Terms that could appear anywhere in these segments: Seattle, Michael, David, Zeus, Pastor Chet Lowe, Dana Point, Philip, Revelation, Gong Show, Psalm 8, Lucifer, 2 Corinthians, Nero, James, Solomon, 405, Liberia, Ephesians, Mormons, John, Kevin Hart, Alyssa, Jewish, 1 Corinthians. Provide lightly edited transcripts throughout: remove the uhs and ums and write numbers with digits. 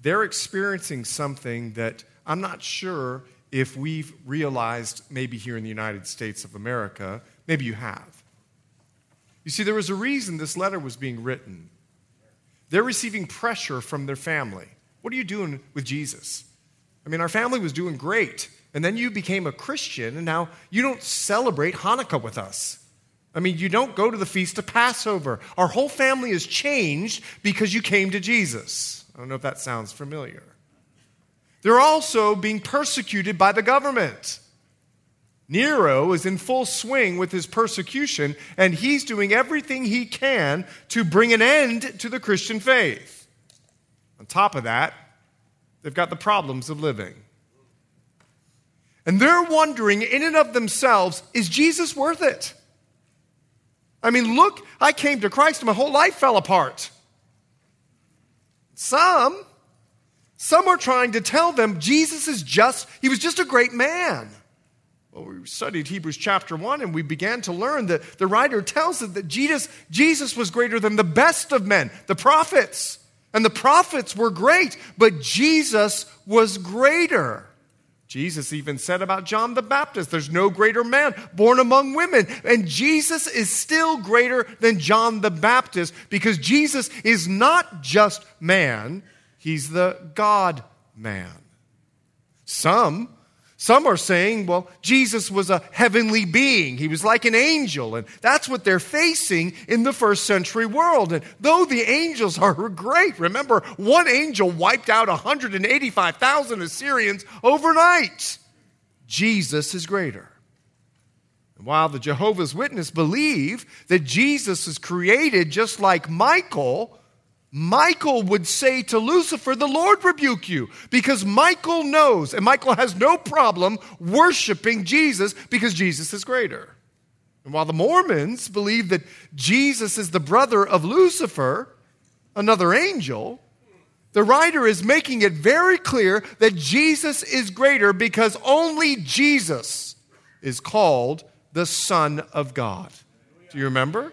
they're experiencing something that I'm not sure if we've realized maybe here in the United States of America. Maybe you have. You see, there was a reason this letter was being written. They're receiving pressure from their family. What are you doing with Jesus? I mean, our family was doing great, and then you became a Christian, and now you don't celebrate Hanukkah with us. I mean, you don't go to the Feast of Passover. Our whole family is changed because you came to Jesus. I don't know if that sounds familiar. They're also being persecuted by the government. Nero is in full swing with his persecution, and he's doing everything he can to bring an end to the Christian faith. On top of that, they've got the problems of living. And they're wondering in and of themselves, is Jesus worth it? I mean, look, I came to Christ and my whole life fell apart. Some are trying to tell them Jesus is he was just a great man. Well, we studied Hebrews chapter 1, and we began to learn that the writer tells us that Jesus was greater than the best of men, the prophets. And the prophets were great, but Jesus was greater. Jesus even said about John the Baptist, there's no greater man born among women. And Jesus is still greater than John the Baptist because Jesus is not just man, he's the God man. Some are saying, well, Jesus was a heavenly being. He was like an angel. And that's what they're facing in the first century world. And though the angels are great, remember, one angel wiped out 185,000 Assyrians overnight. Jesus is greater. And while the Jehovah's Witnesses believe that Jesus is created just like Michael would say to Lucifer, the Lord rebuke you, because Michael knows, and Michael has no problem worshiping Jesus because Jesus is greater. And while the Mormons believe that Jesus is the brother of Lucifer, another angel, the writer is making it very clear that Jesus is greater because only Jesus is called the Son of God. Do you remember?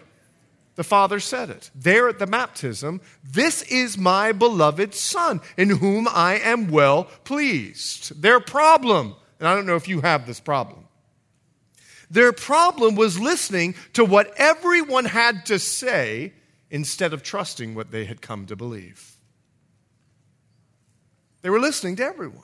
The Father said it there at the baptism, this is my beloved Son in whom I am well pleased. Their problem, and I don't know if you have this problem, their problem was listening to what everyone had to say instead of trusting what they had come to believe. They were listening to everyone.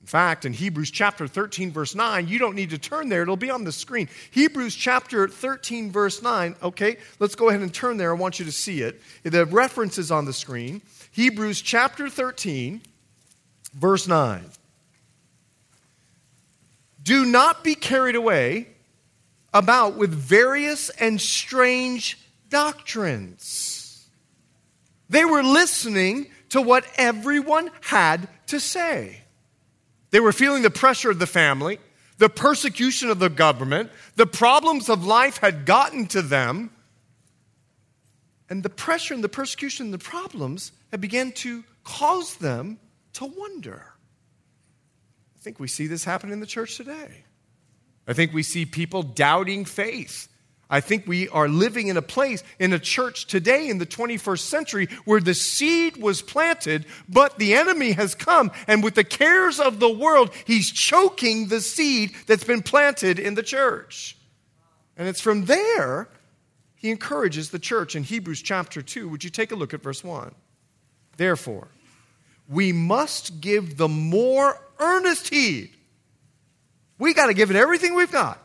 In fact, in Hebrews chapter 13, verse 9, you don't need to turn there. It'll be on the screen. Hebrews chapter 13, verse 9. Okay, let's go ahead and turn there. I want you to see it. The reference is on the screen. Hebrews chapter 13, verse 9. Do not be carried away about with various and strange doctrines. They were listening to what everyone had to say. They were feeling the pressure of the family, the persecution of the government, the problems of life had gotten to them, and the pressure and the persecution and the problems had began to cause them to wonder. I think we see this happen in the church today. I think we see people doubting faith. I think we are living in a place, in a church today in the 21st century where the seed was planted, but the enemy has come, and with the cares of the world, he's choking the seed that's been planted in the church. And it's from there he encourages the church in Hebrews chapter 2. Would you take a look at verse 1? Therefore, we must give the more earnest heed. We got to give it everything we've got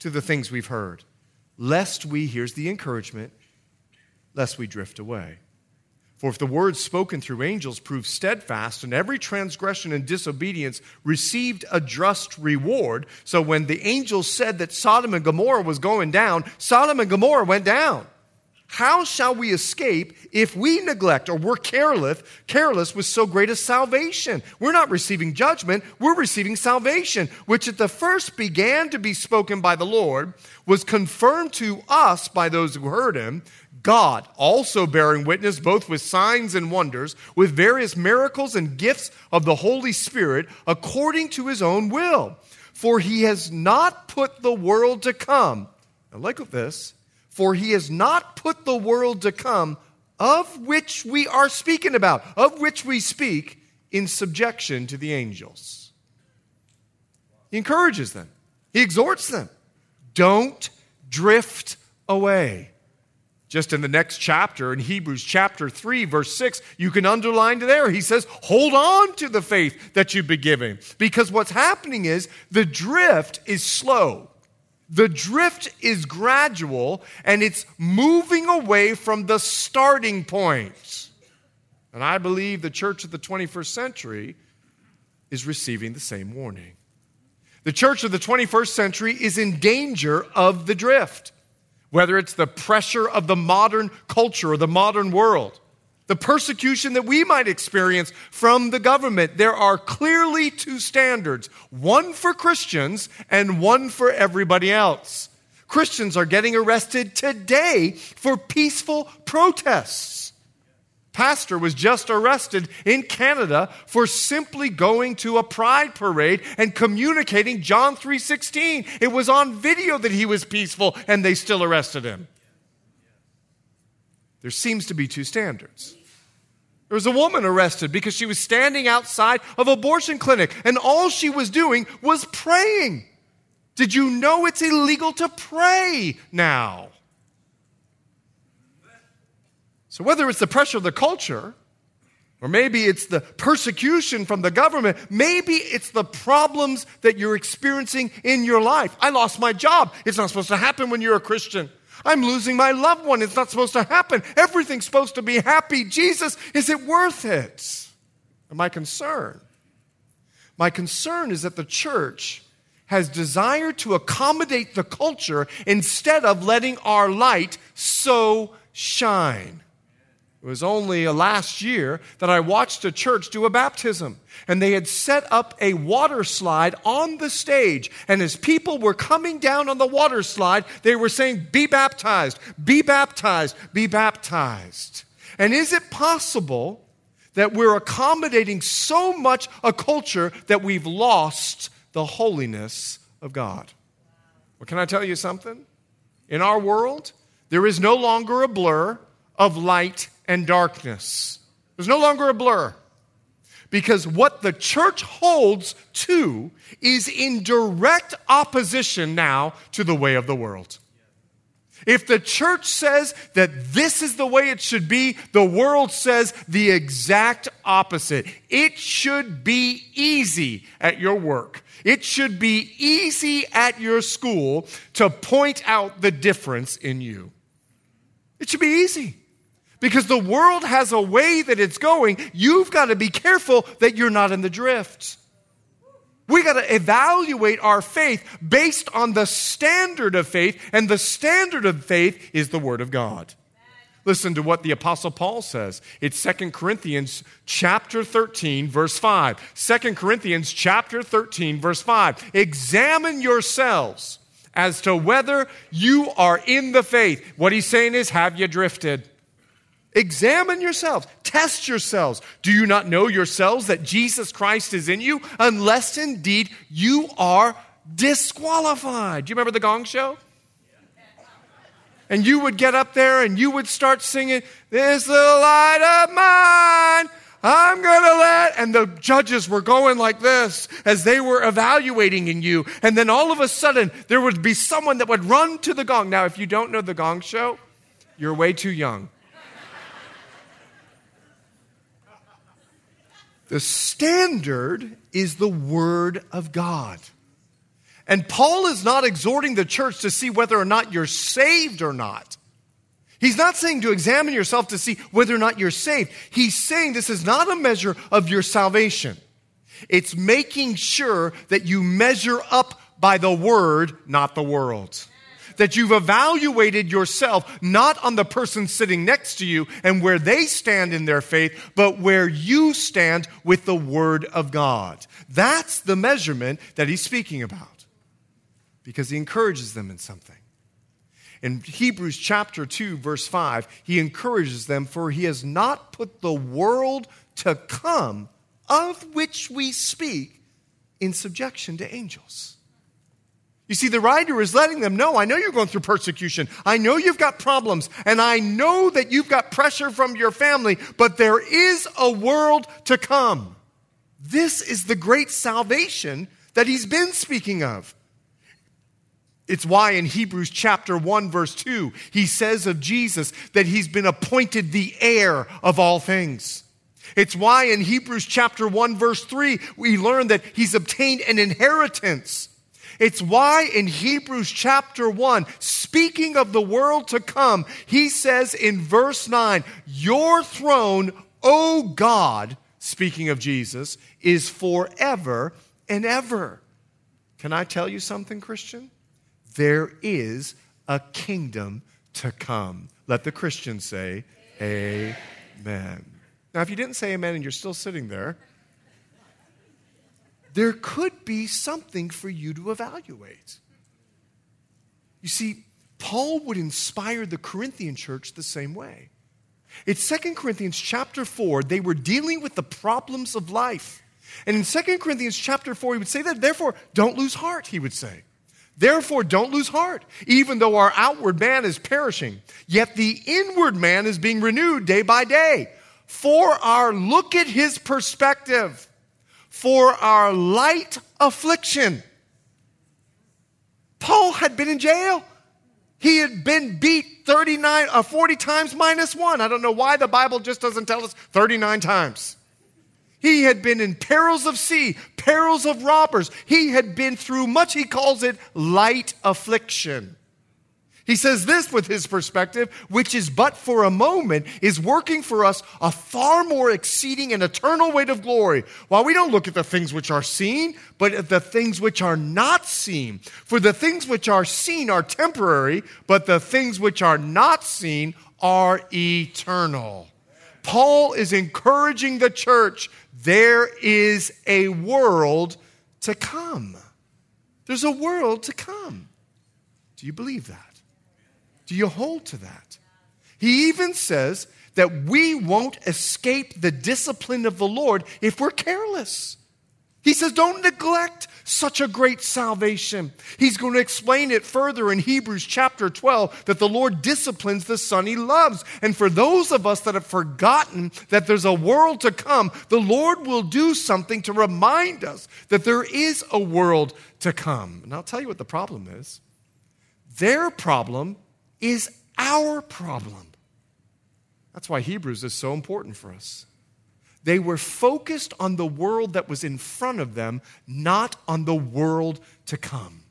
to the things we've heard. Here's the encouragement, lest we drift away. For if the words spoken through angels prove steadfast, and every transgression and disobedience received a just reward, so when the angels said that Sodom and Gomorrah was going down, Sodom and Gomorrah went down. How shall we escape if we neglect or we're careless with so great a salvation? We're not receiving judgment, we're receiving salvation, which at the first began to be spoken by the Lord, was confirmed to us by those who heard him, God also bearing witness both with signs and wonders, with various miracles and gifts of the Holy Spirit according to his own will. For he has not put the world to come. Now look at this. For he has not put the world to come, of which we are speaking about, of which we speak, in subjection to the angels. He encourages them. He exhorts them. Don't drift away. Just in the next chapter, in Hebrews chapter 3, verse 6, you can underline there. He says, hold on to the faith that you've been given. Because what's happening is the drift is slow. The drift is gradual, and it's moving away from the starting point. And I believe the church of the 21st century is receiving the same warning. The church of the 21st century is in danger of the drift, whether it's the pressure of the modern culture or the modern world, the persecution that we might experience from the government. There are clearly two standards, one for Christians and one for everybody else. Christians are getting arrested today for peaceful protests. Pastor was just arrested in Canada for simply going to a pride parade and communicating John 3:16. It was on video that he was peaceful, and they still arrested him. There seems to be two standards. There was a woman arrested because she was standing outside of an abortion clinic, and all she was doing was praying. Did you know it's illegal to pray now? So whether it's the pressure of the culture, or maybe it's the persecution from the government, maybe it's the problems that you're experiencing in your life. I lost my job. It's not supposed to happen when you're a Christian. I'm losing my loved one. It's not supposed to happen. Everything's supposed to be happy. Jesus, is it worth it? And my concern is that the church has desired to accommodate the culture instead of letting our light so shine. It was only last year that I watched a church do a baptism, and they had set up a water slide on the stage, and as people were coming down on the water slide, they were saying, be baptized, be baptized, be baptized. And is it possible that we're accommodating so much a culture that we've lost the holiness of God? Well, can I tell you something? In our world, there is no longer a blur of light and darkness. There's no longer a blur, because what the church holds to is in direct opposition now to the way of the world. If the church says that this is the way it should be, the world says the exact opposite. It should be easy at your work. It should be easy at your school to point out the difference in you. It should be easy. Because the world has a way that it's going. You've got to be careful that you're not in the drift. We got to evaluate our faith based on the standard of faith, and the standard of faith is the Word of God. Listen to what the Apostle Paul says. It's 2 Corinthians chapter 13, verse 5. 2 Corinthians chapter 13, verse 5. Examine yourselves as to whether you are in the faith. What he's saying is, have you drifted? Examine yourselves. Test yourselves. Do you not know yourselves that Jesus Christ is in you, unless indeed you are disqualified? Do you remember the Gong Show? And you would get up there and you would start singing, this little light of mine, I'm going to let, and the judges were going like this as they were evaluating in you. And then all of a sudden, there would be someone that would run to the gong. Now, if you don't know the Gong Show, you're way too young. The standard is the Word of God. And Paul is not exhorting the church to see whether or not you're saved or not. He's not saying to examine yourself to see whether or not you're saved. He's saying this is not a measure of your salvation. It's making sure that you measure up by the Word, not the world. that you've evaluated yourself not on the person sitting next to you and where they stand in their faith, but where you stand with the Word of God. That's the measurement that he's speaking about, because he encourages them in something. In Hebrews chapter 2, verse 5, he encourages them, for he has not put the world to come, of which we speak, in subjection to angels. You see, the writer is letting them know, I know you're going through persecution. I know you've got problems. And I know that you've got pressure from your family. But there is a world to come. This is the great salvation that he's been speaking of. It's why in Hebrews chapter 1, verse 2, he says of Jesus that he's been appointed the heir of all things. It's why in Hebrews chapter 1, verse 3, we learn that he's obtained an inheritance. It's why in Hebrews chapter 1, speaking of the world to come, he says in verse 9, your throne, O God, speaking of Jesus, is forever and ever. Can I tell you something, Christian? There is a kingdom to come. Let the Christian say, amen. Amen. Now, if you didn't say amen and you're still sitting there, there could be something for you to evaluate. You see, Paul would inspire the Corinthian church the same way. It's 2 Corinthians chapter 4. They were dealing with the problems of life. And in 2 Corinthians chapter 4, he would say that, therefore, don't lose heart, he would say. Therefore, don't lose heart, even though our outward man is perishing, yet the inward man is being renewed day by day. For our, look at his perspective, for our light affliction. Paul had been in jail. He had been beat 40 times minus one. I don't know why the Bible just doesn't tell us 39 times. He had been in perils of sea, perils of robbers. He had been through much, he calls it light affliction. He says this with his perspective, which is but for a moment, is working for us a far more exceeding and eternal weight of glory. While we don't look at the things which are seen, but at the things which are not seen. For the things which are seen are temporary, but the things which are not seen are eternal. Paul is encouraging the church, there is a world to come. There's a world to come. Do you believe that? Do you hold to that? He even says that we won't escape the discipline of the Lord if we're careless. He says, don't neglect such a great salvation. He's going to explain it further in Hebrews chapter 12, that the Lord disciplines the son he loves. And for those of us that have forgotten that there's a world to come, the Lord will do something to remind us that there is a world to come. And I'll tell you what the problem is. Their problem is our problem. That's why Hebrews is so important for us. They were focused on the world that was in front of them, not on the world to come.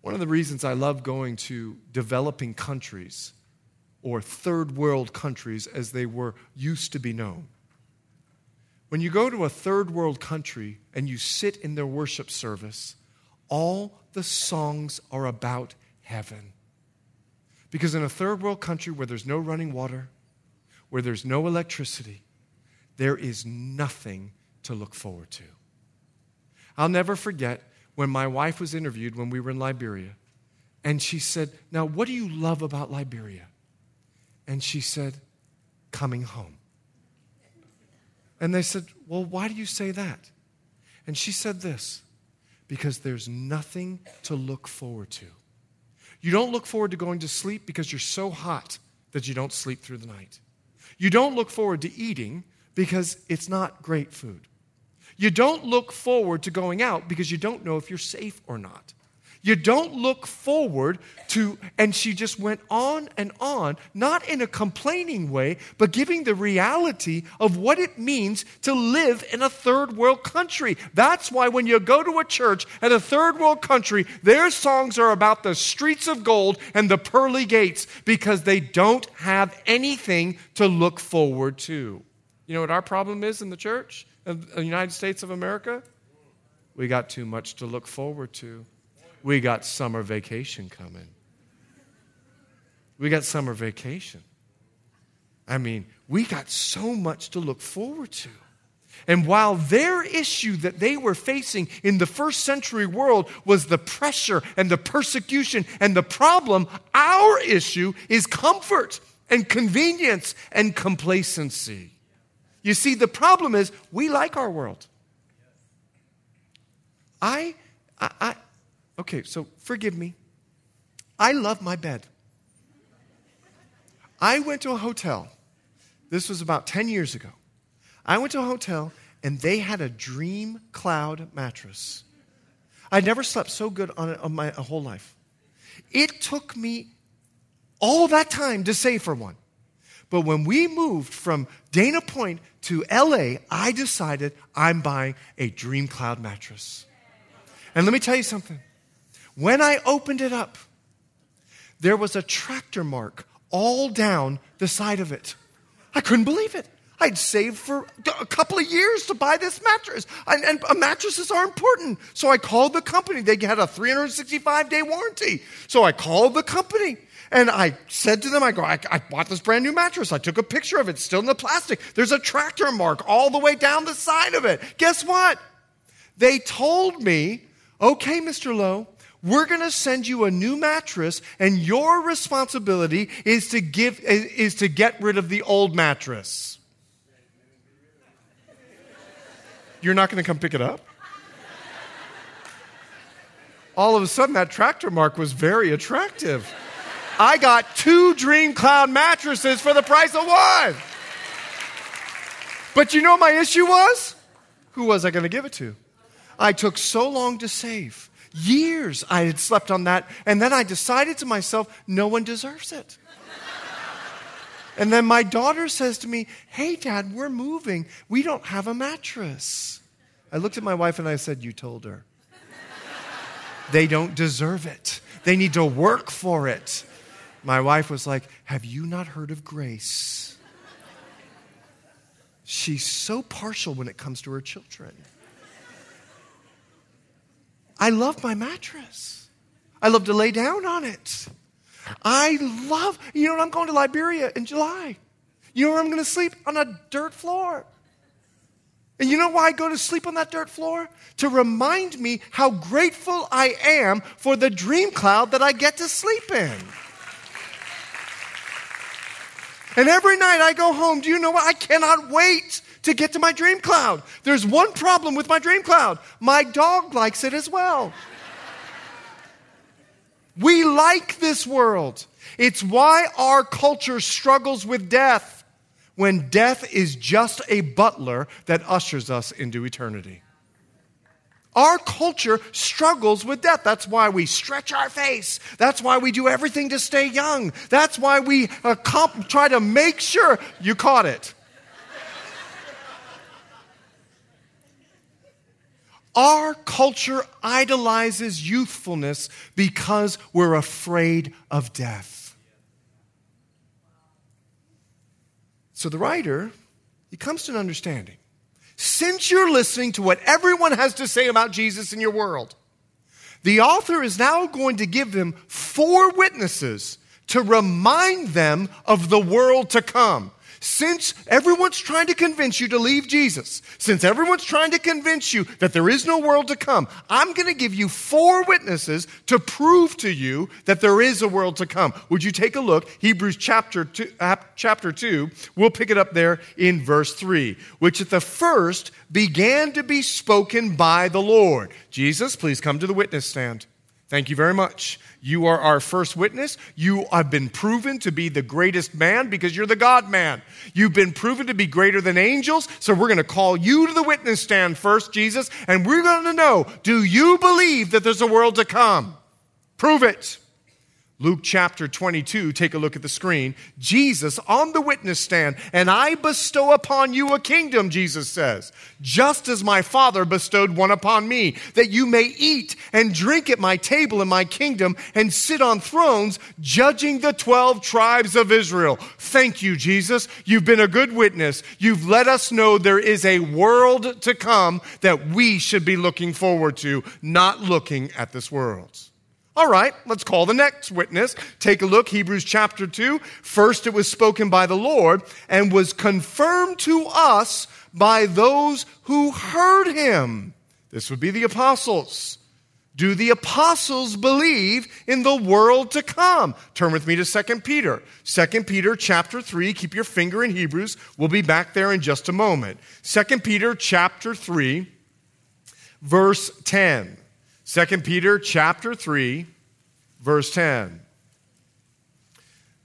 One of the reasons I love going to developing countries or third world countries as they were used to be known. When you go to a third world country and you sit in their worship service, all the songs are about heaven. Because in a third world country where there's no running water, where there's no electricity, there is nothing to look forward to. I'll never forget when my wife was interviewed when we were in Liberia, and she said, now, what do you love about Liberia? And she said, coming home. And they said, well, why do you say that? And she said this, because there's nothing to look forward to. You don't look forward to going to sleep because you're so hot that you don't sleep through the night. You don't look forward to eating because it's not great food. You don't look forward to going out because you don't know if you're safe or not. You don't look forward to, and she just went on and on, not in a complaining way, but giving the reality of what it means to live in a third world country. That's why when you go to a church at a third world country, their songs are about the streets of gold and the pearly gates, because they don't have anything to look forward to. You know what our problem is in the church, in the United States of America? We got too much to look forward to. we got summer vacation coming. We got summer vacation. I mean, we got so much to look forward to. And while their issue that they were facing in the first century world was the pressure and the persecution and the problem, our issue is comfort and convenience and complacency. You see, the problem is we like our world. Okay, so forgive me. I love my bed. I went to a hotel. This was about 10 years ago. I went to a hotel, and they had a Dream Cloud mattress. I never slept so good on my whole life. It took me all that time to save for one. But when we moved from Dana Point to L.A., I decided I'm buying a Dream Cloud mattress. And let me tell you something. When I opened it up, there was a tractor mark all down the side of it. I couldn't believe it. I'd saved for a couple of years to buy this mattress. And mattresses are important. So I called the company. They had a 365-day warranty. So I called the company. And I said to them, I bought this brand new mattress. I took a picture of it. It's still in the plastic. There's a tractor mark all the way down the side of it. Guess what? They told me, okay, Mr. Lowe, we're going to send you a new mattress, and your responsibility is to get rid of the old mattress. You're not going to come pick it up? All of a sudden, that tractor mark was very attractive. I got 2 Dream Cloud mattresses for the price of one. But you know what my issue was? Who was I going to give it to? I took so long to save. Years I had slept on that, and then I decided to myself, no one deserves it. And then my daughter says to me, hey, Dad, we're moving. We don't have a mattress. I looked at my wife and I said, you told her. They don't deserve it. They need to work for it. My wife was like, have you not heard of grace? She's so partial when it comes to her children. I love my mattress. I love to lay down on it. You know what? I'm going to Liberia in July. You know where I'm going to sleep? On a dirt floor. And you know why I go to sleep on that dirt floor? To remind me how grateful I am for the Dream Cloud that I get to sleep in. And every night I go home, do you know what? I cannot wait to get to my Dream Cloud. There's one problem with my Dream Cloud. My dog likes it as well. We like this world. It's why our culture struggles with death, when death is just a butler that ushers us into eternity. Our culture struggles with death. That's why we stretch our face. That's why we do everything to stay young. That's why we try to make sure you caught it. Our culture idolizes youthfulness because we're afraid of death. So the writer, he comes to an understanding. Since you're listening to what everyone has to say about Jesus in your world, the author is now going to give them 4 witnesses to remind them of the world to come. Since everyone's trying to convince you to leave Jesus, since everyone's trying to convince you that there is no world to come, I'm going to give you 4 witnesses to prove to you that there is a world to come. Would you take a look? Hebrews chapter 2, we'll pick it up there in verse 3, which at the first began to be spoken by the Lord. Jesus, please come to the witness stand. Thank you very much. You are our first witness. You have been proven to be the greatest man because you're the God man. You've been proven to be greater than angels. So we're going to call you to the witness stand first, Jesus, and we're going to know, do you believe that there's a world to come? Prove it. Luke chapter 22, take a look at the screen. Jesus on the witness stand, and I bestow upon you a kingdom, Jesus says, just as my Father bestowed one upon me, that you may eat and drink at my table in my kingdom and sit on thrones judging the 12 tribes of Israel. Thank you, Jesus. You've been a good witness. You've let us know there is a world to come that we should be looking forward to, not looking at this world. All right, let's call the next witness. Take a look, Hebrews chapter 2. First, it was spoken by the Lord and was confirmed to us by those who heard him. This would be the apostles. Do the apostles believe in the world to come? Turn with me to 2 Peter. 2 Peter chapter 3. Keep your finger in Hebrews. We'll be back there in just a moment. 2 Peter chapter 3, verse 10. 2 Peter chapter 3, verse 10.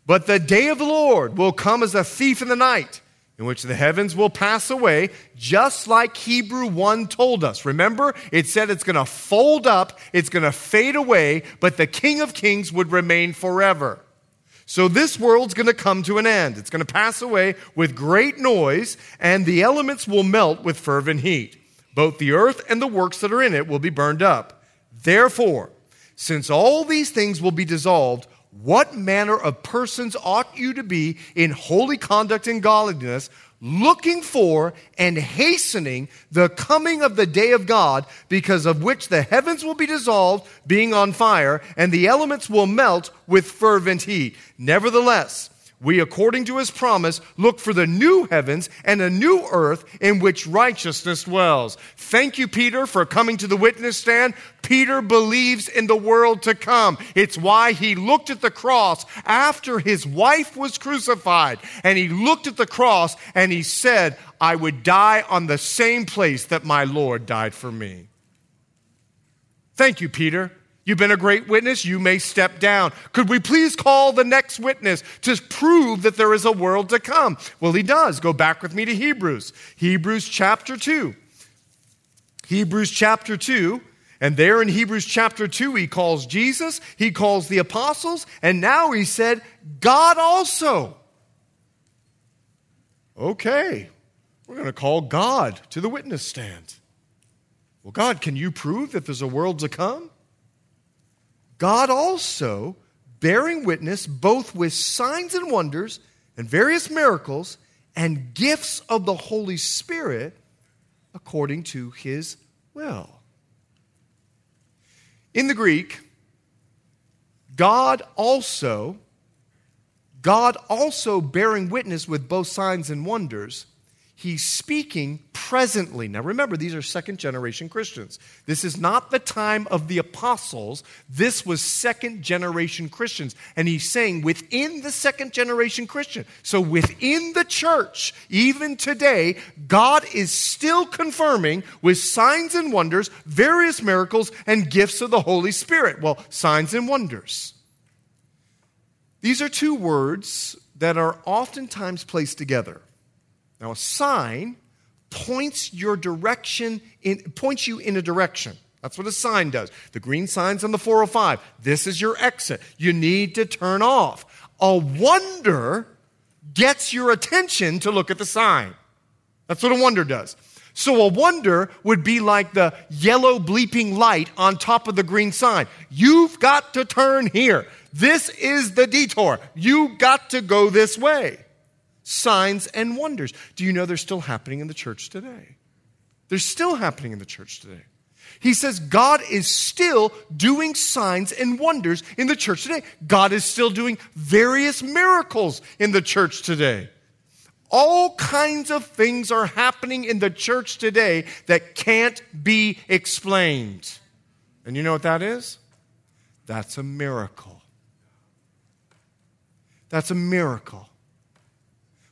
But the day of the Lord will come as a thief in the night, in which the heavens will pass away, just like Hebrew 1 told us. Remember, it said it's going to fold up, it's going to fade away, but the King of Kings would remain forever. So this world's going to come to an end. It's going to pass away with great noise, and the elements will melt with fervent heat. Both the earth and the works that are in it will be burned up. Therefore, since all these things will be dissolved, what manner of persons ought you to be in holy conduct and godliness, looking for and hastening the coming of the day of God, because of which the heavens will be dissolved, being on fire, and the elements will melt with fervent heat. Nevertheless, we, according to his promise, look for the new heavens and a new earth in which righteousness dwells. Thank you, Peter, for coming to the witness stand. Peter believes in the world to come. It's why he looked at the cross after his wife was crucified. And he looked at the cross and he said, I would die on the same place that my Lord died for me. Thank you, Peter. You've been a great witness. You may step down. Could we please call the next witness to prove that there is a world to come? Well, he does. Go back with me to Hebrews. Hebrews chapter 2. Hebrews chapter 2. And there in Hebrews chapter 2, he calls Jesus. He calls the apostles. And now he said, God also. Okay. We're going to call God to the witness stand. Well, God, can you prove that there's a world to come? God also bearing witness both with signs and wonders and various miracles and gifts of the Holy Spirit according to his will. In the Greek, God also bearing witness with both signs and wonders. He's speaking presently. Now remember, these are second-generation Christians. This is not the time of the apostles. This was second-generation Christians. And he's saying within the second-generation Christian, so within the church, even today, God is still confirming with signs and wonders, various miracles, and gifts of the Holy Spirit. Well, signs and wonders. These are two words that are oftentimes placed together. Now, a sign points you in a direction. That's what a sign does. The green sign's on the 405. This is your exit. You need to turn off. A wonder gets your attention to look at the sign. That's what a wonder does. So a wonder would be like the yellow bleeping light on top of the green sign. You've got to turn here. This is the detour. You got to go this way. Signs and wonders. Do you know they're still happening in the church today? They're still happening in the church today. He says God is still doing signs and wonders in the church today. God is still doing various miracles in the church today. All kinds of things are happening in the church today that can't be explained. And you know what that is? That's a miracle. That's a miracle.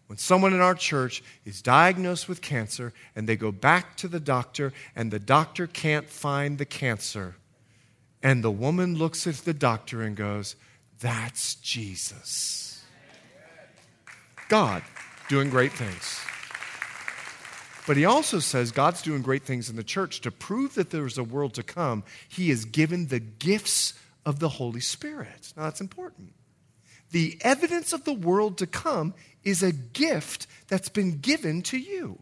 When someone in our church is diagnosed with cancer and they go back to the doctor and the doctor can't find the cancer, and the woman looks at the doctor and goes, that's Jesus. God doing great things. But he also says God's doing great things in the church. To prove that there is a world to come, he has given the gifts of the Holy Spirit. Now, that's important. The evidence of the world to come is a gift that's been given to you.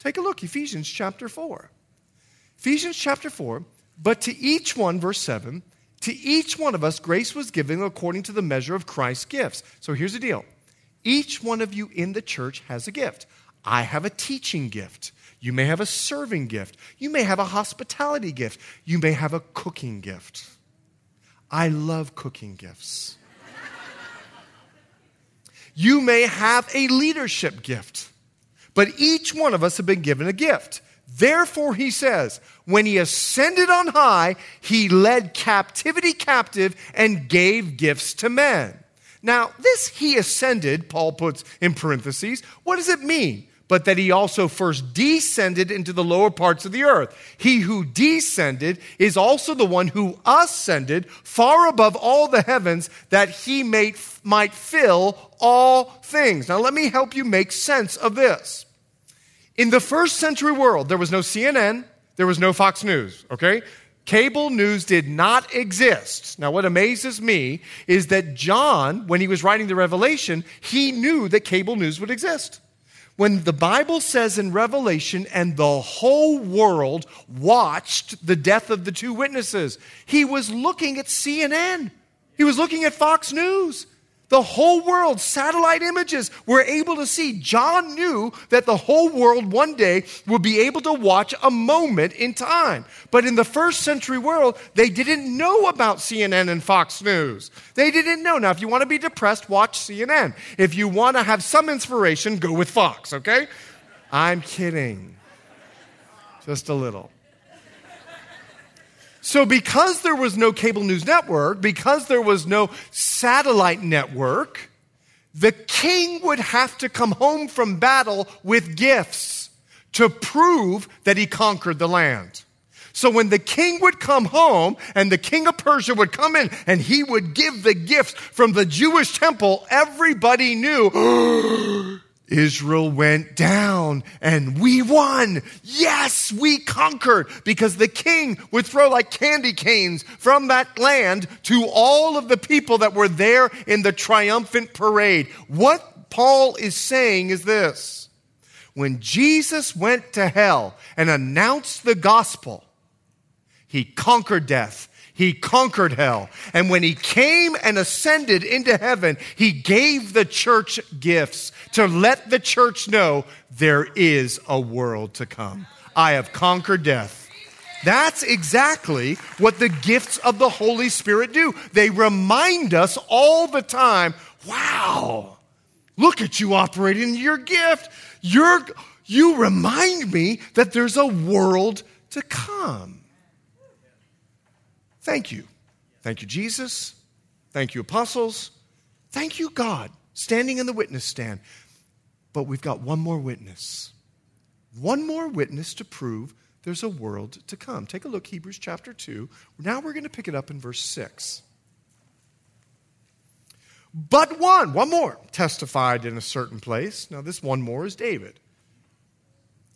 Take a look, Ephesians chapter 4. Ephesians chapter 4, but to each one, verse 7, to each one of us grace was given according to the measure of Christ's gifts. So here's the deal. Each one of you in the church has a gift. I have a teaching gift. You may have a serving gift. You may have a hospitality gift. You may have a cooking gift. I love cooking gifts. You may have a leadership gift, but each one of us have been given a gift. Therefore, he says, when he ascended on high, he led captivity captive and gave gifts to men. Now, this he ascended, Paul puts in parentheses, what does it mean? But that he also first descended into the lower parts of the earth. He who descended is also the one who ascended far above all the heavens that he might fill all things. Now, let me help you make sense of this. In the first century world, there was no CNN, there was no Fox News, okay? Cable news did not exist. Now, what amazes me is that John, when he was writing the Revelation, he knew that cable news would exist. When the Bible says in Revelation, and the whole world watched the death of the two witnesses, he was looking at CNN. He was looking at Fox News. The whole world, satellite images, were able to see. John knew that the whole world one day would be able to watch a moment in time. But in the first century world, they didn't know about CNN and Fox News. They didn't know. Now, if you want to be depressed, watch CNN. If you want to have some inspiration, go with Fox, okay? I'm kidding. Just a little. So because there was no cable news network, because there was no satellite network, the king would have to come home from battle with gifts to prove that he conquered the land. So when the king would come home and the king of Persia would come in and he would give the gifts from the Jewish temple, everybody knew, Israel went down and we won. Yes, we conquered, because the king would throw like candy canes from that land to all of the people that were there in the triumphant parade. What Paul is saying is this: when Jesus went to hell and announced the gospel, he conquered death. He conquered hell. And when he came and ascended into heaven, he gave the church gifts to let the church know there is a world to come. I have conquered death. That's exactly what the gifts of the Holy Spirit do. They remind us all the time, wow, look at you operating your gift. You remind me that there's a world to come. Thank you. Thank you, Jesus. Thank you, apostles. Thank you, God, standing in the witness stand. But we've got one more witness. One more witness to prove there's a world to come. Take a look, Hebrews chapter 2. Now we're going to pick it up in verse 6. But one more, testified in a certain place. Now this one more is David.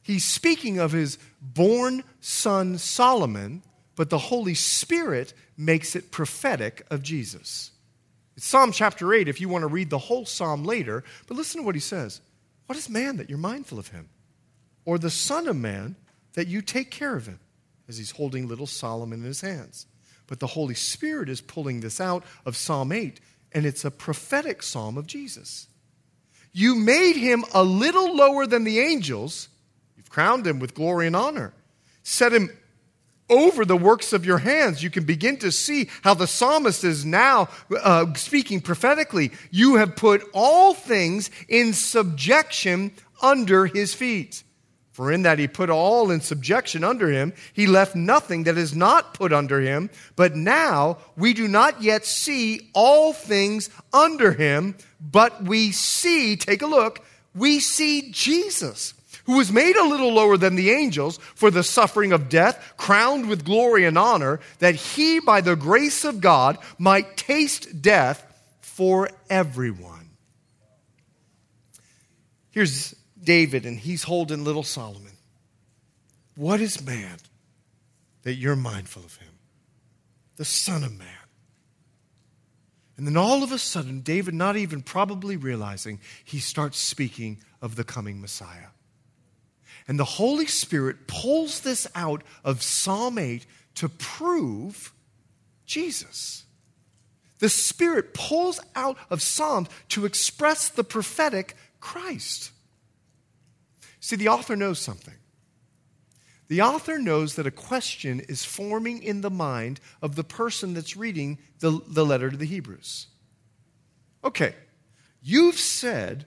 He's speaking of his born son Solomon, but the Holy Spirit makes it prophetic of Jesus. It's Psalm chapter 8, if you want to read the whole psalm later, but listen to what he says. What is man that you're mindful of him? Or the son of man that you take care of him? As he's holding little Solomon in his hands. But the Holy Spirit is pulling this out of Psalm 8, and it's a prophetic psalm of Jesus. You made him a little lower than the angels. You've crowned him with glory and honor. Set him over the works of your hands. You can begin to see how the psalmist is now speaking prophetically. You have put all things in subjection under his feet. For in that he put all in subjection under him, he left nothing that is not put under him. But now we do not yet see all things under him, but we see, take a look, we see Jesus, who was made a little lower than the angels for the suffering of death, crowned with glory and honor, that he, by the grace of God, might taste death for everyone. Here's David, and he's holding little Solomon. What is man that you're mindful of him? The Son of Man. And then all of a sudden, David, not even probably realizing, he starts speaking of the coming Messiah. And the Holy Spirit pulls this out of Psalm 8 to prove Jesus. The Spirit pulls out of Psalms to express the prophetic Christ. See, the author knows something. The author knows that a question is forming in the mind of the person that's reading the letter to the Hebrews. Okay, you've said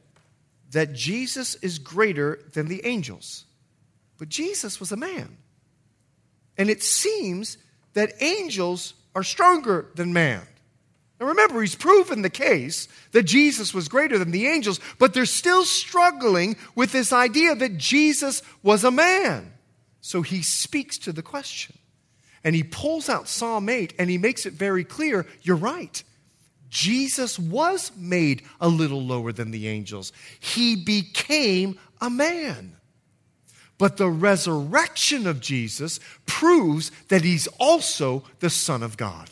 that Jesus is greater than the angels, but Jesus was a man. And it seems that angels are stronger than man. Now remember, he's proven the case that Jesus was greater than the angels, but they're still struggling with this idea that Jesus was a man. So he speaks to the question, and he pulls out Psalm 8, and he makes it very clear, you're right. Jesus was made a little lower than the angels. He became a man. But the resurrection of Jesus proves that he's also the Son of God.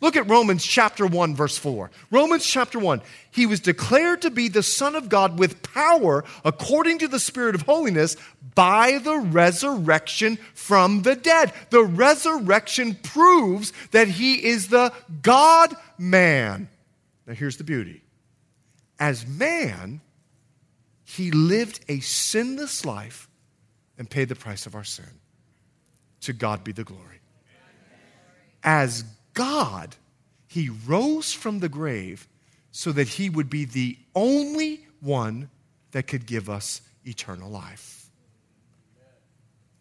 Look at Romans chapter 1, verse 4. Romans chapter 1. He was declared to be the Son of God with power according to the Spirit of holiness by the resurrection from the dead. The resurrection proves that he is the God-man. Now here's the beauty. As man, he lived a sinless life and paid the price of our sin. To God be the glory. As God, he rose from the grave so that he would be the only one that could give us eternal life.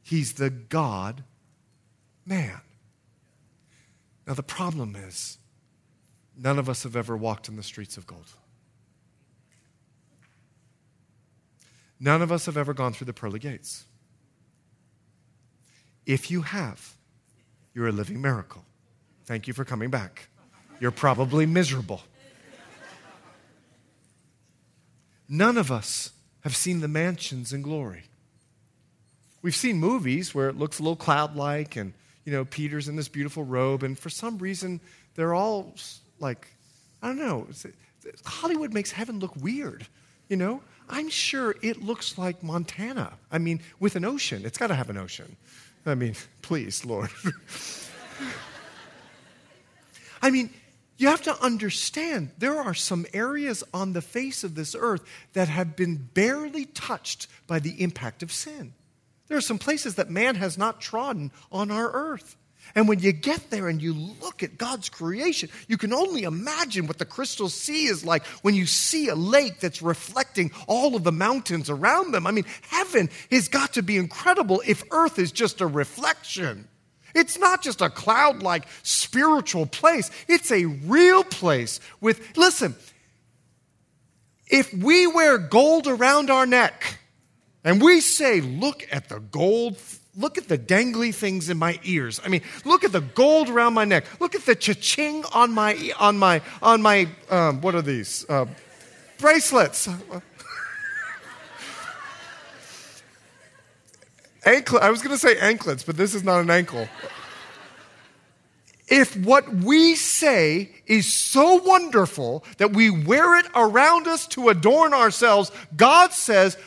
He's the God-man. Now the problem is, none of us have ever walked in the streets of gold. None of us have ever gone through the pearly gates. If you have, you're a living miracle. Thank you for coming back. You're probably miserable. None of us have seen the mansions in glory. We've seen movies where it looks a little cloud-like and, you know, Peter's in this beautiful robe, and for some reason, they're all like, I don't know, Hollywood makes heaven look weird, you know? I'm sure it looks like Montana. I mean, with an ocean. It's got to have an ocean. I mean, please, Lord. I mean, you have to understand there are some areas on the face of this earth that have been barely touched by the impact of sin. There are some places that man has not trodden on our earth. And when you get there and you look at God's creation, you can only imagine what the crystal sea is like when you see a lake that's reflecting all of the mountains around them. I mean, heaven has got to be incredible if earth is just a reflection. It's not just a cloud-like spiritual place. It's a real place with, listen, if we wear gold around our neck and we say, look at the gold, look at the dangly things in my ears. I mean, look at the gold around my neck. Look at the cha-ching on my what are these? Bracelets. I was going to say anklets, but this is not an ankle. If what we say is so wonderful that we wear it around us to adorn ourselves, God says,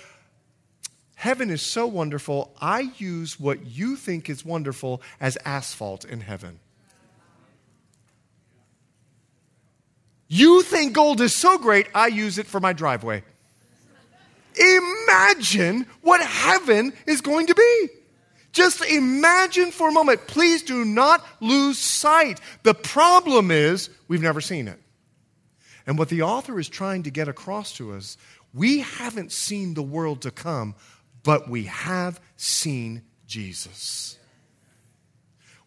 heaven is so wonderful, I use what you think is wonderful as asphalt in heaven. You think gold is so great, I use it for my driveway. Imagine what heaven is going to be. Just imagine for a moment. Please do not lose sight. The problem is we've never seen it. And what the author is trying to get across to us, we haven't seen the world to come, but we have seen Jesus.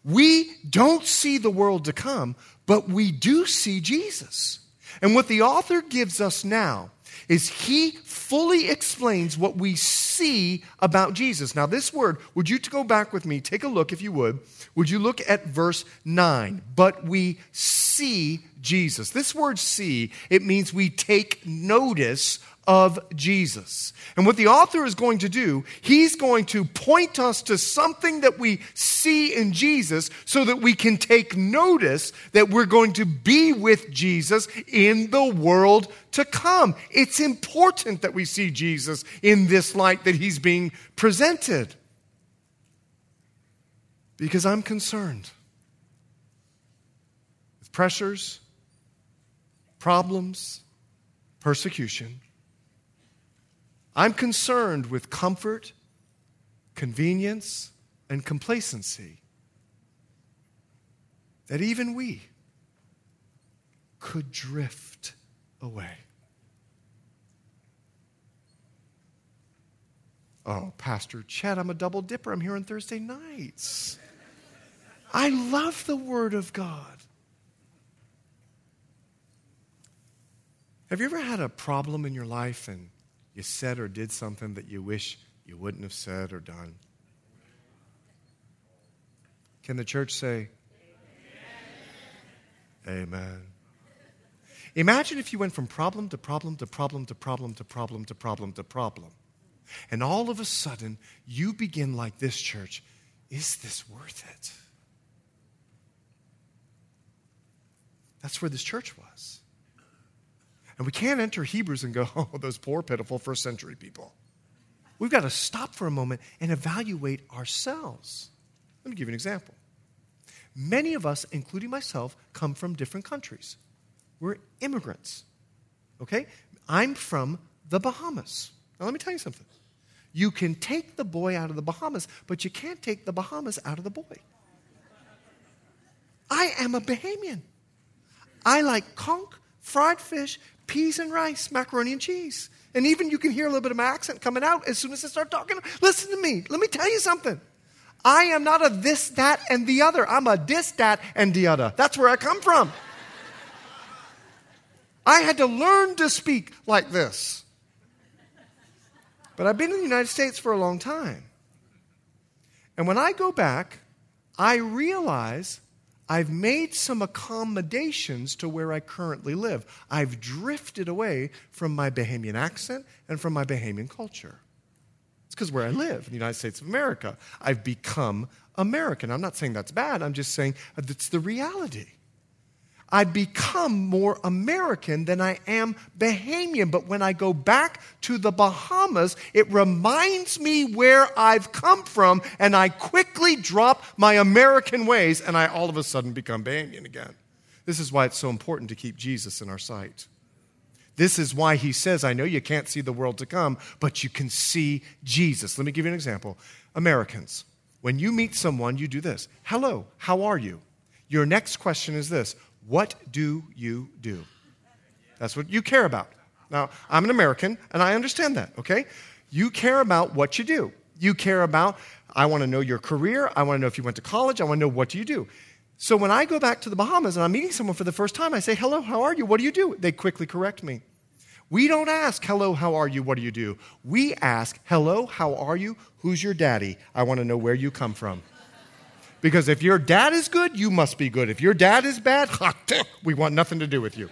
We don't see the world to come, but we do see Jesus. And what the author gives us now is he fully explains what we see about Jesus. Now this word, would you go back with me, take a look if you would. Would you look at verse 9? But we see Jesus. This word see, it means we take notice of Jesus. And what the author is going to do, he's going to point us to something that we see in Jesus so that we can take notice that we're going to be with Jesus in the world to come. It's important that we see Jesus in this light that he's being presented. Because I'm concerned with pressures, problems, persecution. I'm concerned with comfort, convenience, and complacency that even we could drift away. Oh, Pastor Chet, I'm a double dipper. I'm here on Thursday nights. I love the Word of God. Have you ever had a problem in your life and you said or did something that you wish you wouldn't have said or done? Can the church say, Amen? Amen. Imagine if you went from problem to problem to problem to problem to problem to problem to problem. And all of a sudden, you begin like this, church, is this worth it? That's where this church was. And we can't enter Hebrews and go, oh, those poor, pitiful first century people. We've got to stop for a moment and evaluate ourselves. Let me give you an example. Many of us, including myself, come from different countries. We're immigrants, okay? I'm from the Bahamas. Now, let me tell you something. You can take the boy out of the Bahamas, but you can't take the Bahamas out of the boy. I am a Bahamian. I like conch, fried fish, peas and rice, macaroni and cheese. And even you can hear a little bit of my accent coming out as soon as I start talking. Listen to me. Let me tell you something. I am not a this, that, and the other. I'm a this, that, and the other. That's where I come from. I had to learn to speak like this. But I've been in the United States for a long time. And when I go back, I realize I've made some accommodations to where I currently live. I've drifted away from my Bahamian accent and from my Bahamian culture. It's because where I live, in the United States of America, I've become American. I'm not saying that's bad. I'm just saying that's the reality. I become more American than I am Bahamian. But when I go back to the Bahamas, it reminds me where I've come from, and I quickly drop my American ways, and I all of a sudden become Bahamian again. This is why it's so important to keep Jesus in our sight. This is why he says, I know you can't see the world to come, but you can see Jesus. Let me give you an example. Americans, when you meet someone, you do this. Hello, how are you? Your next question is this. What do you do? That's what you care about. Now, I'm an American, and I understand that, okay? You care about what you do. You care about, I want to know your career. I want to know if you went to college. I want to know what do you do. So when I go back to the Bahamas and I'm meeting someone for the first time, I say, hello, how are you? What do you do? They quickly correct me. We don't ask, hello, how are you? What do you do? We ask, hello, how are you? Who's your daddy? I want to know where you come from. Because if your dad is good, you must be good. If your dad is bad, we want nothing to do with you.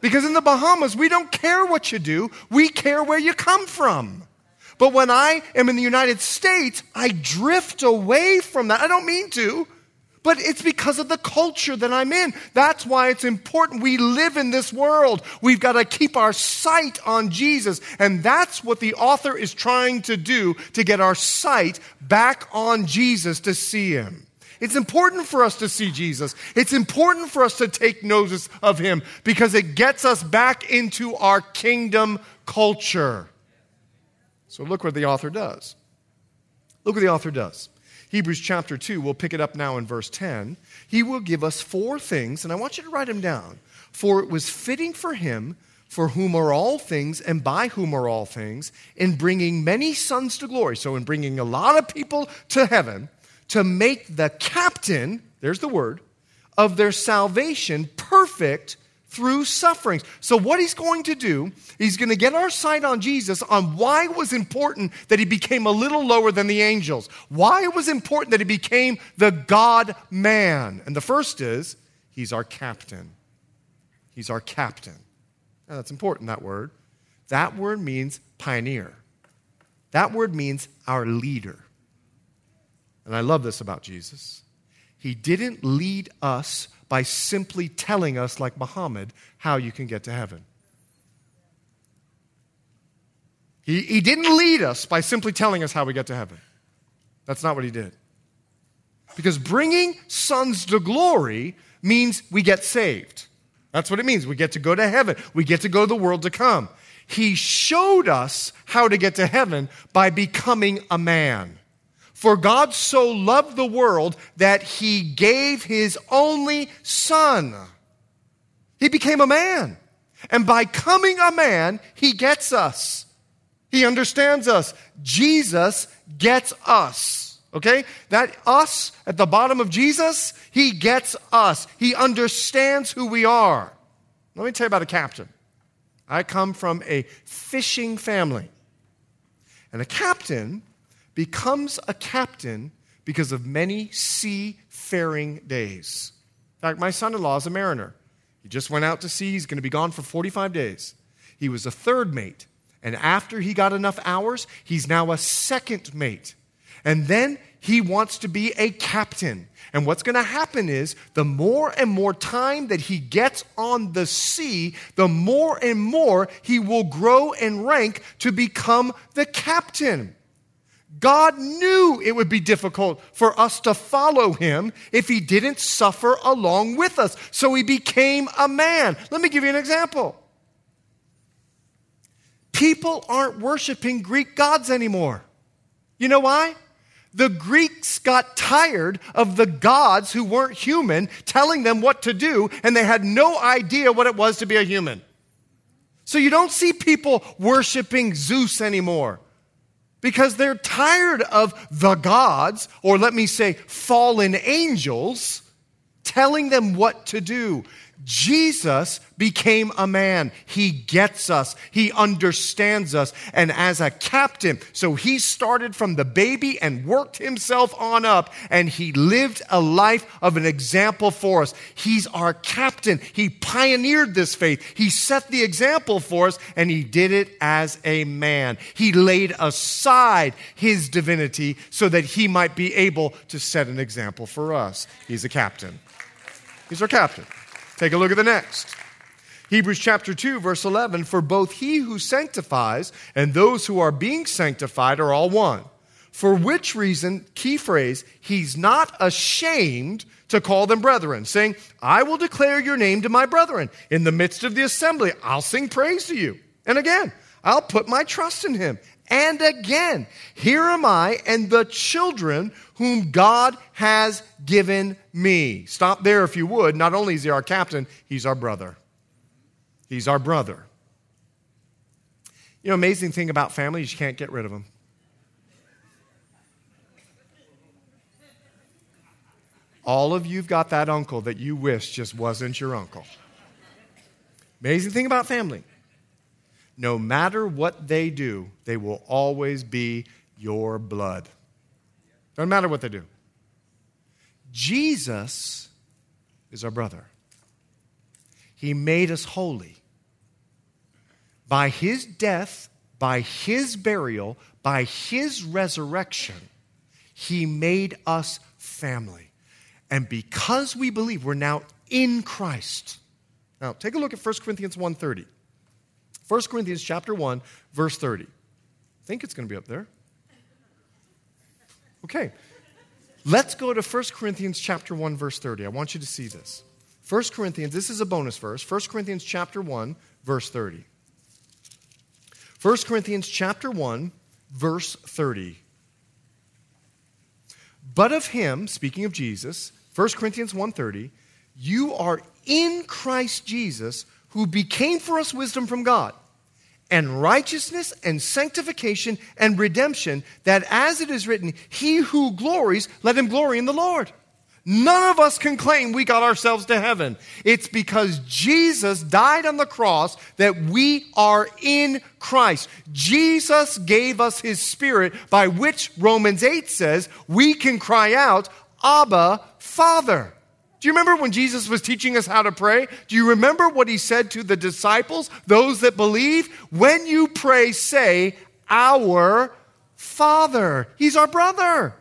Because in the Bahamas, we don't care what you do. We care where you come from. But when I am in the United States, I drift away from that. I don't mean to, but it's because of the culture that I'm in. That's why it's important. We live in this world. We've got to keep our sight on Jesus. And that's what the author is trying to do, to get our sight back on Jesus, to see him. It's important for us to see Jesus. It's important for us to take notice of him because it gets us back into our kingdom culture. So look what the author does. Look what the author does. Hebrews chapter 2, we'll pick it up now in verse 10. He will give us four things, and I want you to write them down. For it was fitting for him, for whom are all things and by whom are all things, in bringing many sons to glory, so in bringing a lot of people to heaven, to make the captain, there's the word, of their salvation perfect through sufferings. So what he's going to do, he's going to get our sight on Jesus, on why it was important that he became a little lower than the angels, why it was important that he became the God-man. And the first is, he's our captain. He's our captain. Now that's important, that word. That word means pioneer. That word means our leader. And I love this about Jesus. He didn't lead us by simply telling us, like Muhammad, how you can get to heaven. He didn't lead us by simply telling us how we get to heaven. That's not what he did. Because bringing sons to glory means we get saved. That's what it means. We get to go to heaven. We get to go to the world to come. He showed us how to get to heaven by becoming a man. For God so loved the world that he gave his only son. He became a man. And by coming a man, he gets us. He understands us. Jesus gets us. Okay? That us at the bottom of Jesus, he gets us. He understands who we are. Let me tell you about a captain. I come from a fishing family. And a captain becomes a captain because of many seafaring days. In fact, my son-in-law is a mariner. He just went out to sea. He's going to be gone for 45 days. He was a third mate. And after he got enough hours, he's now a second mate. And then he wants to be a captain. And what's going to happen is the more and more time that he gets on the sea, the more and more he will grow in rank to become the captain. God knew it would be difficult for us to follow him if he didn't suffer along with us. So he became a man. Let me give you an example. People aren't worshiping Greek gods anymore. You know why? The Greeks got tired of the gods who weren't human telling them what to do, and they had no idea what it was to be a human. So you don't see people worshiping Zeus anymore because they're tired of the gods, or let me say, fallen angels, telling them what to do. Jesus became a man. He gets us. He understands us. And as a captain, so he started from the baby and worked himself on up, and he lived a life of an example for us. He's our captain. He pioneered this faith. He set the example for us, and he did it as a man. He laid aside his divinity so that he might be able to set an example for us. He's a captain. He's our captain. Take a look at the next. Hebrews chapter 2, verse 11, for both he who sanctifies and those who are being sanctified are all one. For which reason, key phrase, he's not ashamed to call them brethren, saying, I will declare your name to my brethren. In the midst of the assembly, I'll sing praise to you. And again, I'll put my trust in him. And again, here am I and the children whom God has given me. Stop there if you would. Not only is he our captain, he's our brother. He's our brother. You know, amazing thing about family is you can't get rid of them. All of you've got that uncle that you wish just wasn't your uncle. Amazing thing about family. No matter what they do, they will always be your blood. Doesn't matter what they do. Jesus is our brother. He made us holy. By his death, by his burial, by his resurrection, he made us family. And because we believe, we're now in Christ. Now, take a look at 1 Corinthians 1:30. 1 Corinthians chapter 1, verse 30. I think it's going to be up there. Okay. Let's go to 1 Corinthians chapter 1, verse 30. I want you to see this. 1 Corinthians, this is a bonus verse. 1 Corinthians chapter 1, verse 30. 1 Corinthians chapter 1, verse 30. But of him, speaking of Jesus, 1 Corinthians 1:30, you are in Christ Jesus, who became for us wisdom from God, and righteousness and sanctification and redemption, that as it is written, he who glories, let him glory in the Lord. None of us can claim we got ourselves to heaven. It's because Jesus died on the cross that we are in Christ. Jesus gave us his spirit, by which Romans 8 says we can cry out, Abba, Father. Do you remember when Jesus was teaching us how to pray? Do you remember what he said to the disciples, those that believe? When you pray, say, our Father. He's our brother.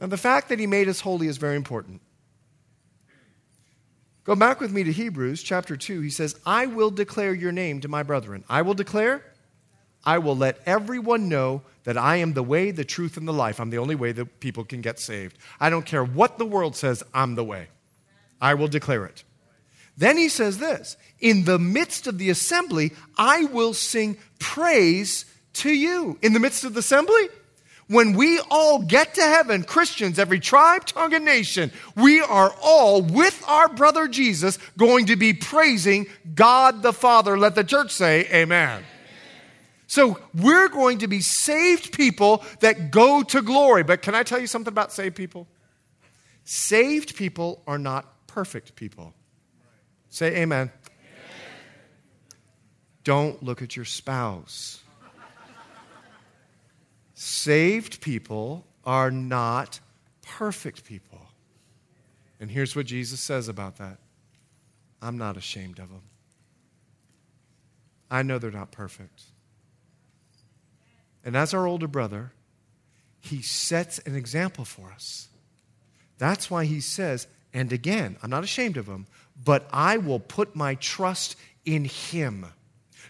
Now, the fact that he made us holy is very important. Go back with me to Hebrews chapter 2. He says, I will declare your name to my brethren. I will declare. I will let everyone know that I am the way, the truth, and the life. I'm the only way that people can get saved. I don't care what the world says, I'm the way. I will declare it. Then he says this, in the midst of the assembly, I will sing praise to you. In the midst of the assembly? When we all get to heaven, Christians, every tribe, tongue, and nation, we are all with our brother Jesus going to be praising God the Father. Let the church say amen. So we're going to be saved people that go to glory. But can I tell you something about saved people? Saved people are not perfect people. Say amen. Amen. Don't look at your spouse. Saved people are not perfect people. And here's what Jesus says about that. I'm not ashamed of them. I know they're not perfect. And as our older brother, he sets an example for us. That's why he says, and again, I'm not ashamed of him, but I will put my trust in him.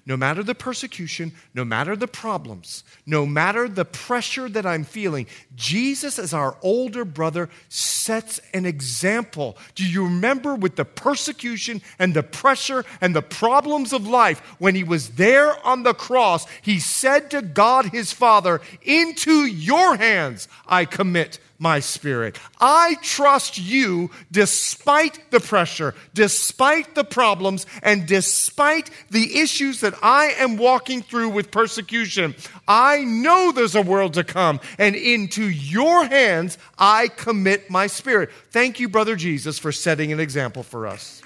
No matter the persecution, no matter the problems, no matter the pressure that I'm feeling, Jesus as our older brother sets an example. Do you remember with the persecution and the pressure and the problems of life, when he was there on the cross, he said to God his Father, into your hands I commit my spirit. I trust you despite the pressure, despite the problems, and despite the issues that I am walking through with persecution. I know there's a world to come, and into your hands I commit my spirit. Thank you, Brother Jesus, for setting an example for us.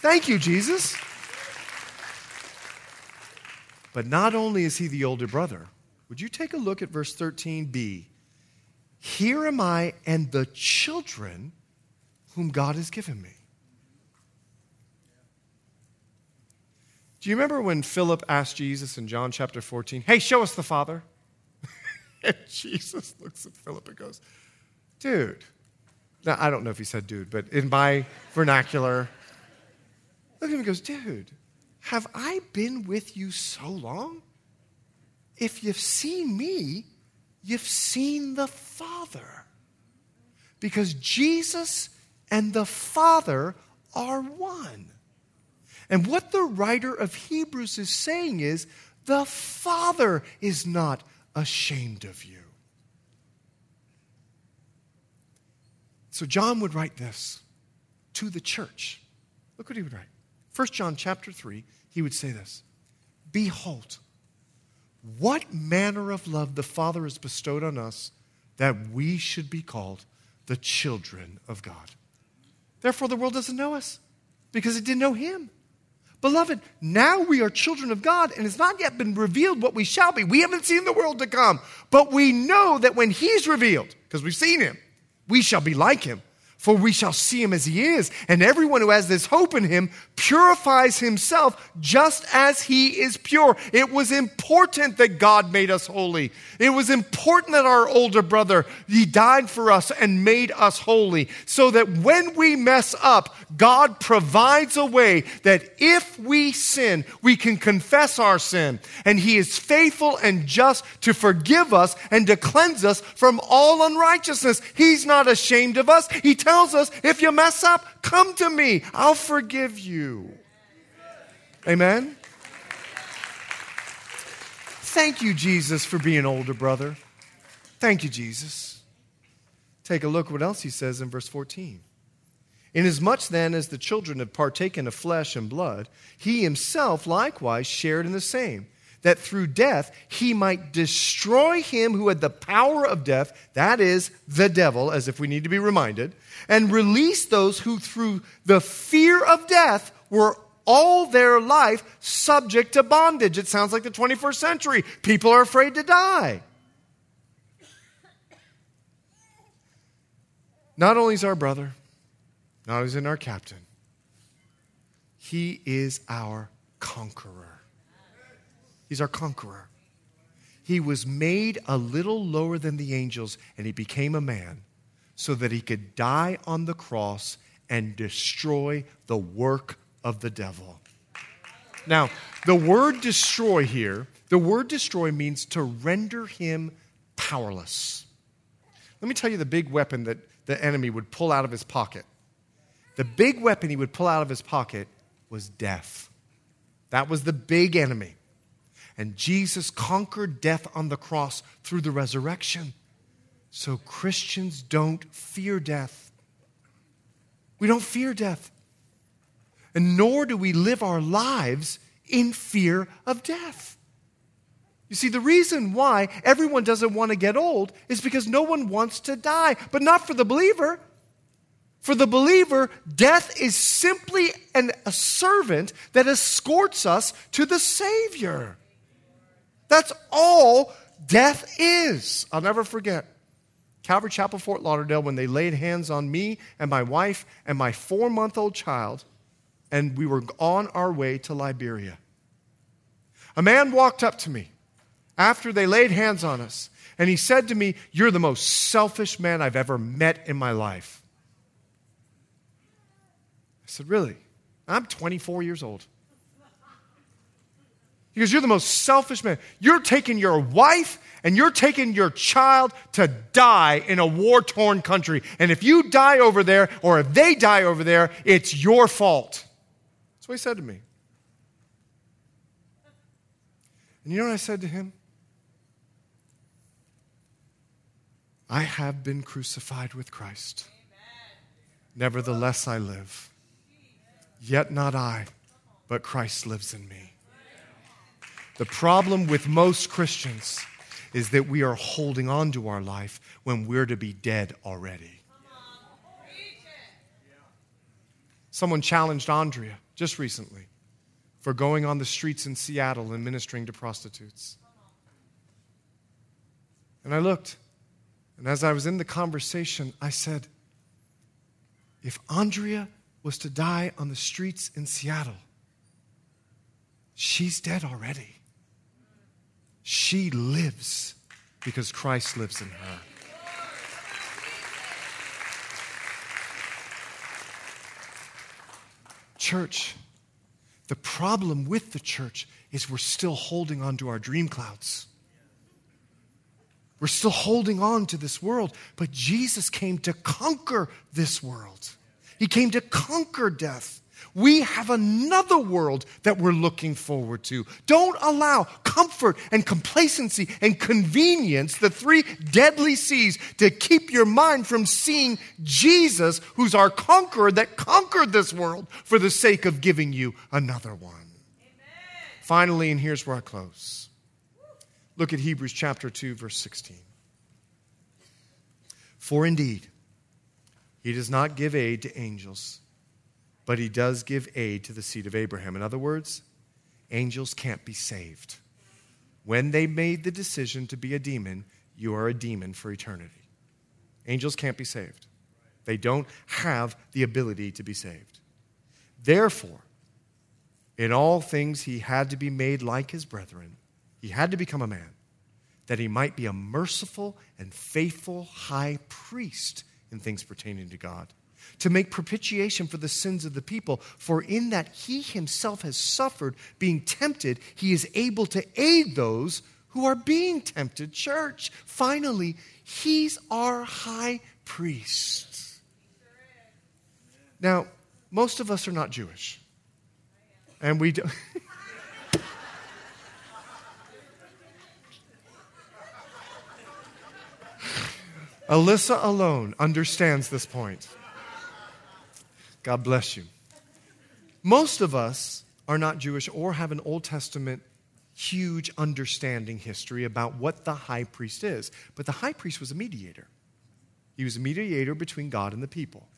Thank you, Jesus. But not only is he the older brother, would you take a look at verse 13b? Here am I and the children whom God has given me. Do you remember when Philip asked Jesus in John chapter 14, hey, show us the Father? And Jesus looks at Philip and goes, dude. Now, I don't know if he said dude, but in my vernacular, look at him and goes, dude, have I been with you so long? If you've seen me, you've seen the Father, because Jesus and the Father are one. And what the writer of Hebrews is saying is, the Father is not ashamed of you. So John would write this to the church. Look what he would write. 1 John chapter 3, he would say this, behold, what manner of love the Father has bestowed on us that we should be called the children of God. Therefore, the world doesn't know us because it didn't know him. Beloved, now we are children of God, and it's not yet been revealed what we shall be. We haven't seen the world to come, but we know that when he's revealed, because we've seen him, we shall be like him. For we shall see him as he is, and everyone who has this hope in him purifies himself just as he is pure. It was important that God made us holy. It was important that our older brother, he died for us and made us holy, so that when we mess up, God provides a way that if we sin, we can confess our sin, and he is faithful and just to forgive us and to cleanse us from all unrighteousness. He's not ashamed of us. He tells us, if you mess up, come to me. I'll forgive you. Amen? Thank you, Jesus, for being older brother. Thank you, Jesus. Take a look what else he says in verse 14. Inasmuch then as the children have partaken of flesh and blood, he himself likewise shared in the same, that through death he might destroy him who had the power of death, that is, the devil, as if we need to be reminded, and release those who through the fear of death were all their life subject to bondage. It sounds like the 21st century. People are afraid to die. Not only is our brother, not only is he our captain, he is our conqueror. He's our conqueror. He was made a little lower than the angels, and he became a man so that he could die on the cross and destroy the work of the devil. Now, the word destroy here, the word destroy means to render him powerless. Let me tell you the big weapon that the enemy would pull out of his pocket. The big weapon he would pull out of his pocket was death. That was the big enemy. And Jesus conquered death on the cross through the resurrection. So Christians don't fear death. We don't fear death. And nor do we live our lives in fear of death. You see, the reason why everyone doesn't want to get old is because no one wants to die, but not for the believer. For the believer, death is simply a servant that escorts us to the Savior. That's all death is. I'll never forget. Calvary Chapel, Fort Lauderdale, when they laid hands on me and my wife and my 4-month-old child, and we were on our way to Liberia. A man walked up to me after they laid hands on us, and he said to me, "You're the most selfish man I've ever met in my life." I said, "Really?" I'm 24 years old. He goes, "You're the most selfish man. You're taking your wife and you're taking your child to die in a war-torn country. And if you die over there or if they die over there, it's your fault." That's what he said to me. And you know what I said to him? "I have been crucified with Christ. Nevertheless, I live. Yet not I, but Christ lives in me." The problem with most Christians is that we are holding on to our life when we're to be dead already. Someone challenged Andrea just recently for going on the streets in Seattle and ministering to prostitutes. And I looked, and as I was in the conversation, I said, if Andrea was to die on the streets in Seattle, she's dead already. She lives because Christ lives in her. Church, the problem with the church is we're still holding on to our dream clouds. We're still holding on to this world, but Jesus came to conquer this world. He came to conquer death. We have another world that we're looking forward to. Don't allow comfort and complacency and convenience, the 3 deadly C's, to keep your mind from seeing Jesus, who's our conqueror that conquered this world for the sake of giving you another one. Amen. Finally, and here's where I close. Look at Hebrews chapter 2, verse 16. "For indeed, he does not give aid to angels, but he does give aid to the seed of Abraham." In other words, angels can't be saved. When they made the decision to be a demon, you are a demon for eternity. Angels can't be saved. They don't have the ability to be saved. "Therefore, in all things he had to be made like his brethren." He had to become a man, that he might be a merciful and faithful high priest in things pertaining to God, to make propitiation for the sins of the people. For in that he himself has suffered being tempted, he is able to aid those who are being tempted. Church, finally, he's our high priest. Now, most of us are not Jewish. And we don't. Alyssa alone understands this point. God bless you. Most of us are not Jewish or have an Old Testament huge understanding history about what the high priest is. But the high priest was a mediator. He was a mediator between God and the people.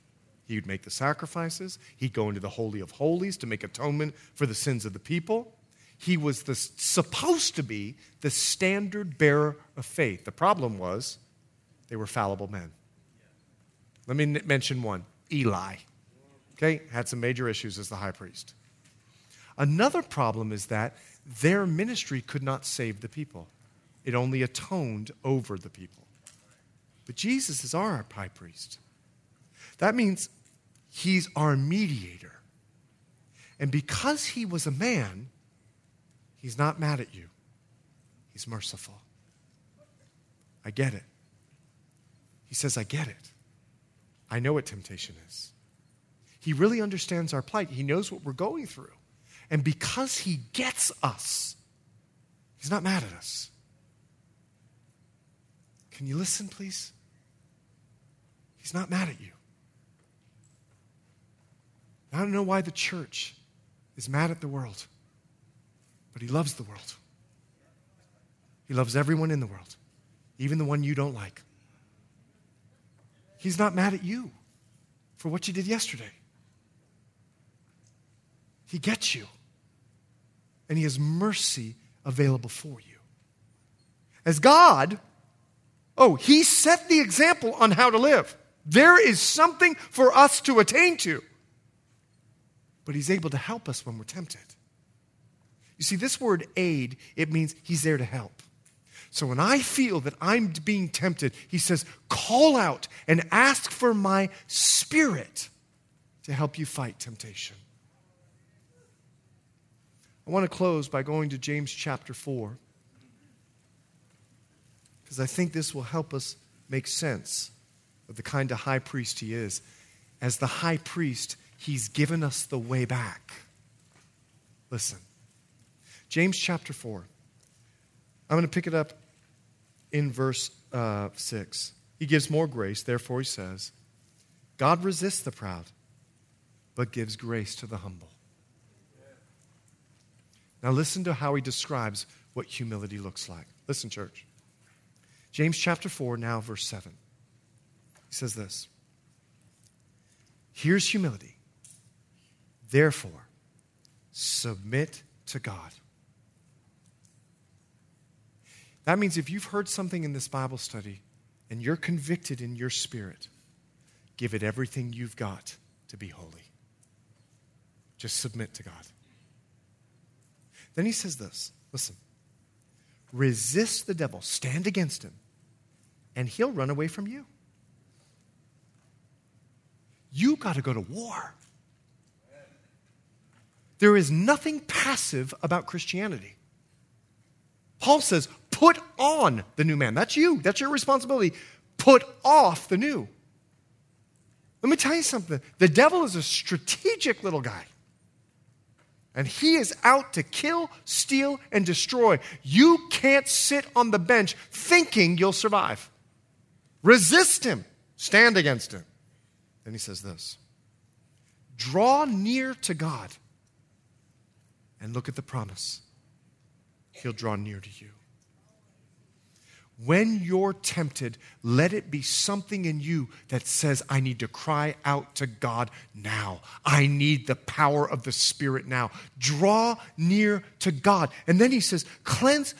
He would make the sacrifices. He'd go into the Holy of Holies to make atonement for the sins of the people. He was supposed to be the standard bearer of faith. The problem was they were fallible men. Let me mention one, Eli. Okay, had some major issues as the high priest. Another problem is that their ministry could not save the people. It only atoned over the people. But Jesus is our high priest. That means he's our mediator. And because he was a man, he's not mad at you. He's merciful. I get it. He says, I get it. I know what temptation is. He really understands our plight. He knows what we're going through. And because he gets us, He's not mad at us. Can you listen, please? He's not mad at you. I don't know why the church is mad at the world, but he loves the world. He loves everyone in the world, even the one you don't like. He's not mad at you for what you did yesterday. He gets you, and he has mercy available for you. As God, he set the example on how to live. There is something for us to attain to. But he's able to help us when we're tempted. You see, this word aid, it means he's there to help. So when I feel that I'm being tempted, he says, call out and ask for my spirit to help you fight temptation. I want to close by going to James chapter 4, because I think this will help us make sense of the kind of high priest he is. As the high priest, he's given us the way back. Listen. James chapter 4. I'm going to pick it up in verse 6. He gives more grace, therefore he says, God resists the proud, but gives grace to the humble. Now listen to how he describes what humility looks like. Listen, church. James chapter 4, now verse 7. He says this. Here's humility. Therefore, submit to God. That means if you've heard something in this Bible study and you're convicted in your spirit, give it everything you've got to be holy. Just submit to God. Then he says this, listen, resist the devil, stand against him, and he'll run away from you. You got to go to war. There is nothing passive about Christianity. Paul says, put on the new man. That's you. That's your responsibility. Put off the new. Let me tell you something. The devil is a strategic little guy. And he is out to kill, steal, and destroy. You can't sit on the bench thinking you'll survive. Resist him. Stand against him. Then he says this. Draw near to God. And look at the promise. He'll draw near to you. When you're tempted, let it be something in you that says, I need to cry out to God now. I need the power of the Spirit now. Draw near to God. And then he says, cleanse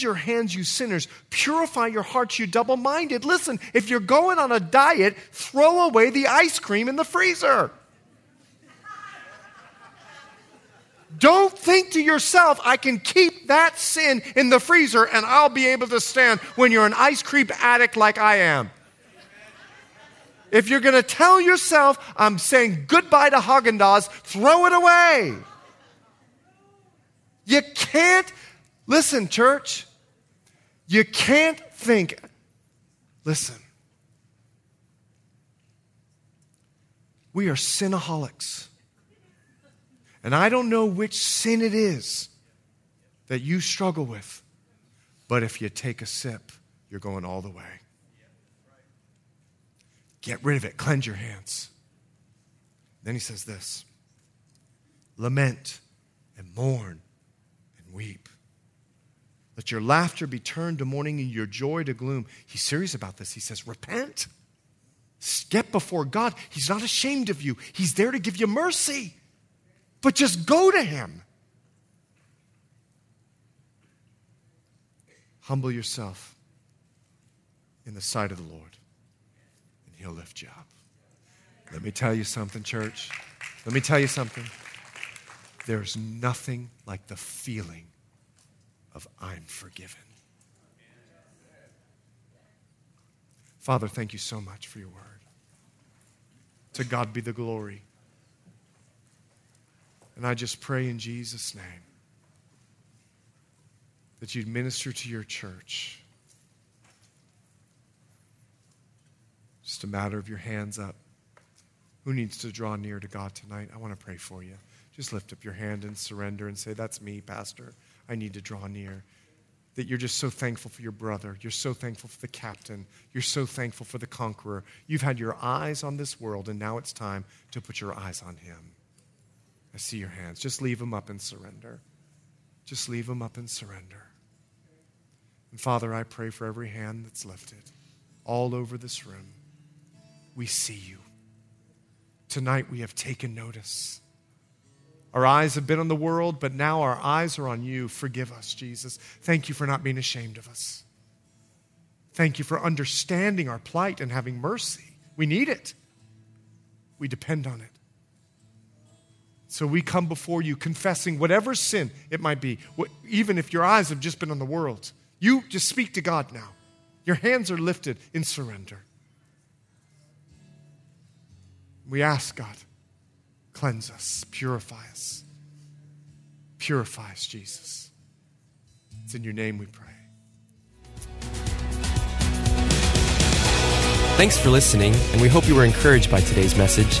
your hands, you sinners. Purify your hearts, you double-minded. Listen, if you're going on a diet, throw away the ice cream in the freezer. Don't think to yourself, I can keep that sin in the freezer and I'll be able to stand when you're an ice cream addict like I am. If you're going to tell yourself, I'm saying goodbye to Haagen-Dazs, throw it away. You can't, listen, church, you can't think, listen, we are sinaholics. And I don't know which sin it is that you struggle with, but if you take a sip, you're going all the way. Get rid of it. Cleanse your hands. Then he says this, lament and mourn and weep. Let your laughter be turned to mourning and your joy to gloom. He's serious about this. He says, repent. Step before God. He's not ashamed of you. He's there to give you mercy. But just go to him. Humble yourself in the sight of the Lord, and he'll lift you up. Let me tell you something, church. Let me tell you something. There's nothing like the feeling of I'm forgiven. Father, thank you so much for your word. To God be the glory. And I just pray in Jesus' name that you'd minister to your church. Just a matter of your hands up. Who needs to draw near to God tonight? I want to pray for you. Just lift up your hand and surrender and say, that's me, Pastor. I need to draw near. That you're just so thankful for your brother. You're so thankful for the captain. You're so thankful for the conqueror. You've had your eyes on this world, and now it's time to put your eyes on him. I see your hands. Just leave them up and surrender. Just leave them up and surrender. And Father, I pray for every hand that's lifted all over this room. We see you. Tonight we have taken notice. Our eyes have been on the world, but now our eyes are on you. Forgive us, Jesus. Thank you for not being ashamed of us. Thank you for understanding our plight and having mercy. We need it. We depend on it. So we come before you confessing whatever sin it might be, even if your eyes have just been on the world. You just speak to God now. Your hands are lifted in surrender. We ask God, cleanse us, purify us. Purify us, Jesus. It's in your name we pray. Thanks for listening, and we hope you were encouraged by today's message.